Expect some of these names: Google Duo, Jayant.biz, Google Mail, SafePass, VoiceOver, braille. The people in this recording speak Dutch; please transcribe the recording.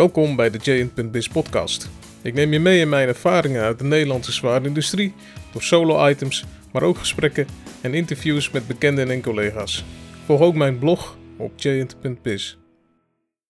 Welkom bij de Jayant.biz podcast. Ik neem je mee in mijn ervaringen uit de Nederlandse zwaardindustrie, door solo-items, maar ook gesprekken en interviews met bekenden en collega's. Volg ook mijn blog op Jayant.biz.